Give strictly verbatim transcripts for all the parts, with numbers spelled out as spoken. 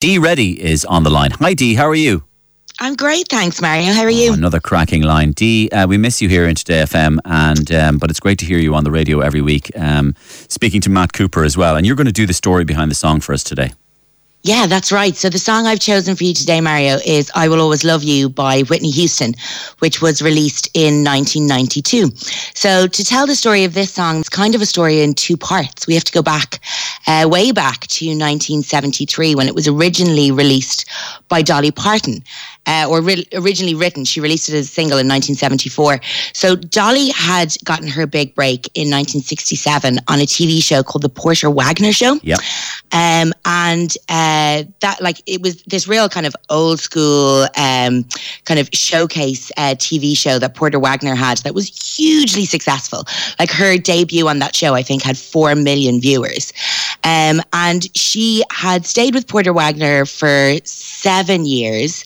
Dee Reddy is on the line. Hi, Dee. How are you? I'm great, thanks, Mario. How are you? Oh, another cracking line. Dee, uh, we miss you here in Today F M, and um, but it's great to hear you on the radio every week, um, speaking to Matt Cooper as well. And you're going to do the story behind the song for us today. Yeah, that's right. So the song I've chosen for you today, Mario, is I Will Always Love You by Whitney Houston, which was released in nineteen ninety-two. So to tell the story of this song, it's kind of a story in two parts. We have to go back, uh, way back to nineteen seventy-three when it was originally released by Dolly Parton, uh, or re- originally written. She released it as a single in nineteen seventy-four. So Dolly had gotten her big break in nineteen sixty-seven on a T V show called The Porter Wagoner Show. Yep. Um, and, uh, Uh, that like it was this real kind of old school um, kind of showcase uh, T V show that Porter Wagoner had that was hugely successful. Like her debut on that show, I think, had four million viewers. Um, and she had stayed with Porter Wagoner for seven years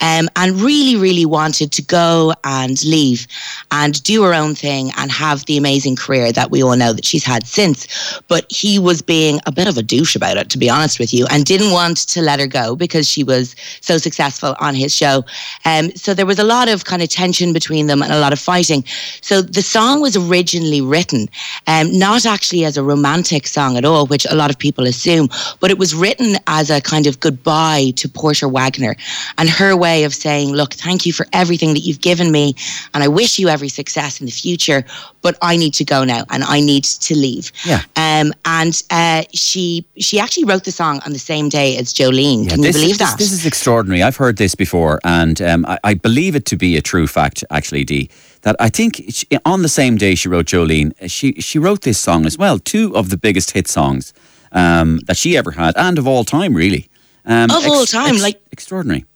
um, and really, really wanted to go and leave and do her own thing and have the amazing career that we all know that she's had since. But he was being a bit of a douche about it, to be honest with you, and didn't want to let her go because she was so successful on his show. Um, so there was a lot of kind of tension between them and a lot of fighting. So the song was originally written, um, not actually as a romantic song at all, which a lot of people assume, but it was written as a kind of goodbye to Porter Wagoner and her way of saying, look, thank you for everything that you've given me and I wish you every success in the future, but I need to go now and I need to leave. Yeah. Um, and uh, she, she actually wrote the song on the same day as Jolene. Can yeah, you believe is, that? This, this is extraordinary. I've heard this before, and um, I, I believe it to be a true fact, actually, Dee, that I think she, on the same day she wrote Jolene, she, she wrote this song as well, two of the biggest hit songs um, that she ever had, and of all time, really. Um, of ex- all time. Ex- like Extraordinary.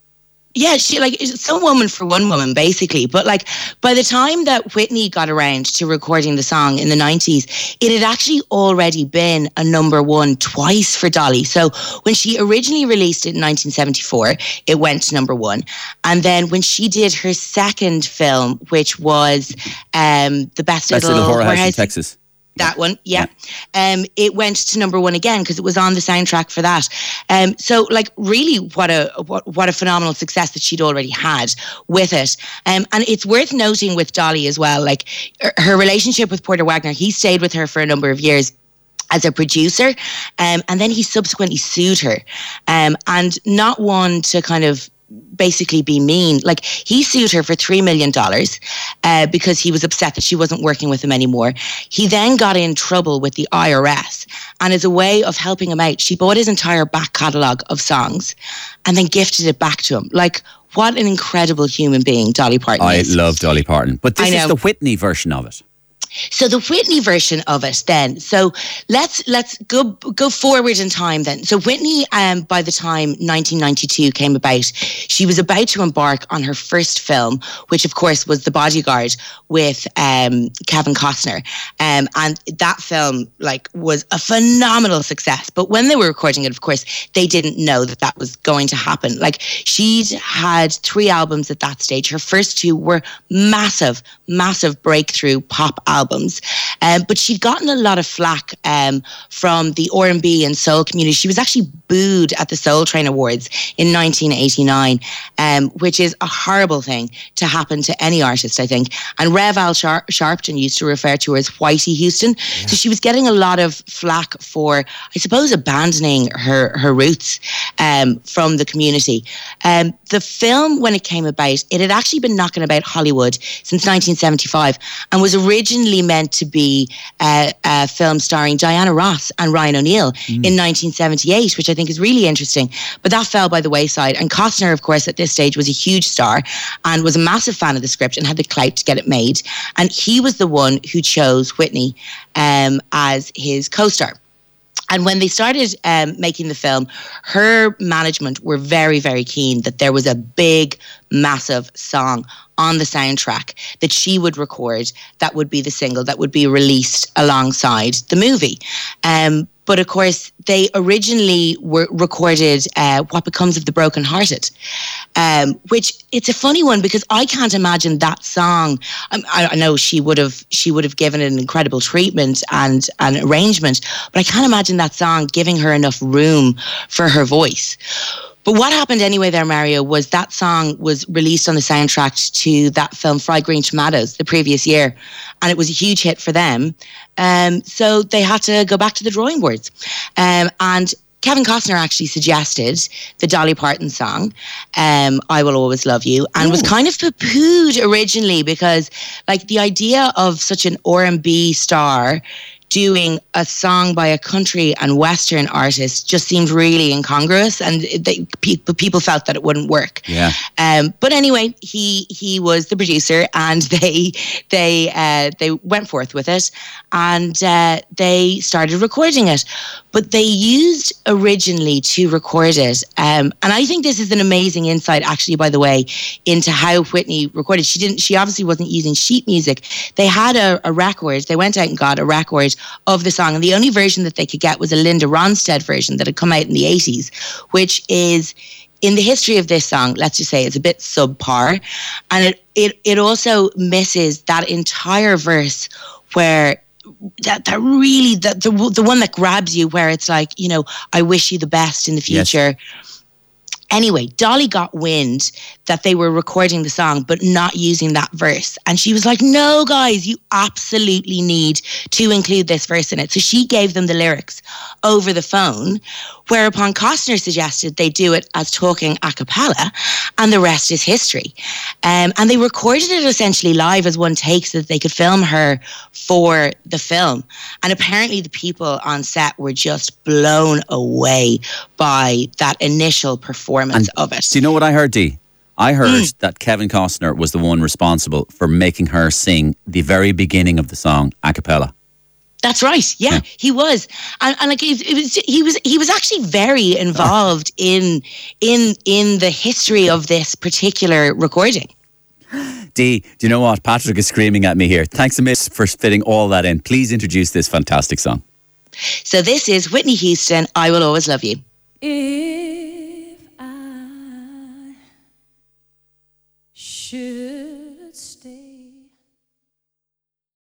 Yeah, she like it's so woman for one woman, basically. But like by the time that Whitney got around to recording the song in the nineties, it had actually already been a number one twice for Dolly. So when she originally released it in nineteen seventy-four, it went to number one. And then when she did her second film, which was um, The Best Little Horror House in Texas. That one, yeah. yeah. Um, it went to number one again because it was on the soundtrack for that. Um, so, like, really, what a what, what a phenomenal success that she'd already had with it. Um, and it's worth noting with Dolly as well, like her relationship with Porter Wagoner. He stayed with her for a number of years as a producer, um, and then he subsequently sued her, um, and not one to kind of basically be mean. Like he sued her for three million dollars uh, because he was upset that she wasn't working with him anymore. He then got in trouble with the I R S, and as a way of helping him out, she bought his entire back catalogue of songs and then gifted it back to him. Like what an incredible human being Dolly Parton I is. I love Dolly Parton, but this is the Whitney version of it. So the Whitney version of it then. So let's let's go go forward in time then. So Whitney, um, by the time nineteen ninety-two came about, she was about to embark on her first film, which of course was The Bodyguard with um, Kevin Costner. Um, and that film like was a phenomenal success. But when they were recording it, of course, they didn't know that that was going to happen. Like she'd had three albums at that stage. Her first two were massive, massive breakthrough pop albums. albums. Um, but she'd gotten a lot of flack um, from the R and B and soul community. She was actually booed at the Soul Train Awards in nineteen eighty-nine, um, which is a horrible thing to happen to any artist, I think. And Rev Al Shar- Sharpton used to refer to her as Whitey Houston. Yeah. So she was getting a lot of flack for, I suppose, abandoning her, her roots um, from the community. Um, the film, when it came about, it had actually been knocking about Hollywood since nineteen seventy-five and was originally meant to be uh, a film starring Diana Ross and Ryan O'Neill mm. in nineteen seventy-eight, which I think is really interesting. But that fell by the wayside. And Costner, of course, at this stage was a huge star and was a massive fan of the script and had the clout to get it made. And he was the one who chose Whitney um, as his co-star. And when they started um, making the film, her management were very, very keen that there was a big, massive song on the soundtrack that she would record that would be the single that would be released alongside the movie. Um, But of course, they originally were recorded uh, What Becomes of the Broken Hearted, um, which it's a funny one because I can't imagine that song. I, I know she would have she would have given it an incredible treatment and an arrangement, but I can't imagine that song giving her enough room for her voice. But what happened anyway there, Mario, was that song was released on the soundtrack to that film Fried Green Tomatoes the previous year, and it was a huge hit for them. Um, so they had to go back to the drawing boards. Um, and Kevin Costner actually suggested the Dolly Parton song, um, I Will Always Love You, and Ooh. was kind of poo-pooed originally because, like, the idea of such an R and B star doing a song by a country and Western artist just seemed really incongruous, and they, pe- people felt that it wouldn't work. Yeah. Um, but anyway, he he was the producer, and they they uh, they went forth with it, and uh, they started recording it. But they used originally to record it, um, and I think this is an amazing insight, actually, by the way, into how Whitney recorded. She didn't. She obviously wasn't using sheet music. They had a, a record. They went out and got a record of the song, and the only version that they could get was a Linda Ronstadt version that had come out in the eighties, which is, in the history of this song, let's just say it's a bit subpar, and it it, it also misses that entire verse where that that really that the the one that grabs you, where it's like, you know, I wish you the best in the future. Yes. Anyway, Dolly got wind that they were recording the song but not using that verse. And she was like, no, guys, you absolutely need to include this verse in it. So she gave them the lyrics over the phone, whereupon Costner suggested they do it as talking a cappella, and the rest is history. Um, and they recorded it essentially live as one take so that they could film her for the film. And apparently the people on set were just blown away by that initial performance. And of it. Do you know what I heard, Dee? I heard mm. that Kevin Costner was the one responsible for making her sing the very beginning of the song a cappella. That's right. Yeah, yeah. He was, and, and like it, it was, he was, he was actually very involved in in in the history of this particular recording. Dee, do you know what? Patrick is screaming at me here. Thanks a miss for fitting all that in. Please introduce this fantastic song. So this is Whitney Houston, I Will Always Love You. It- Should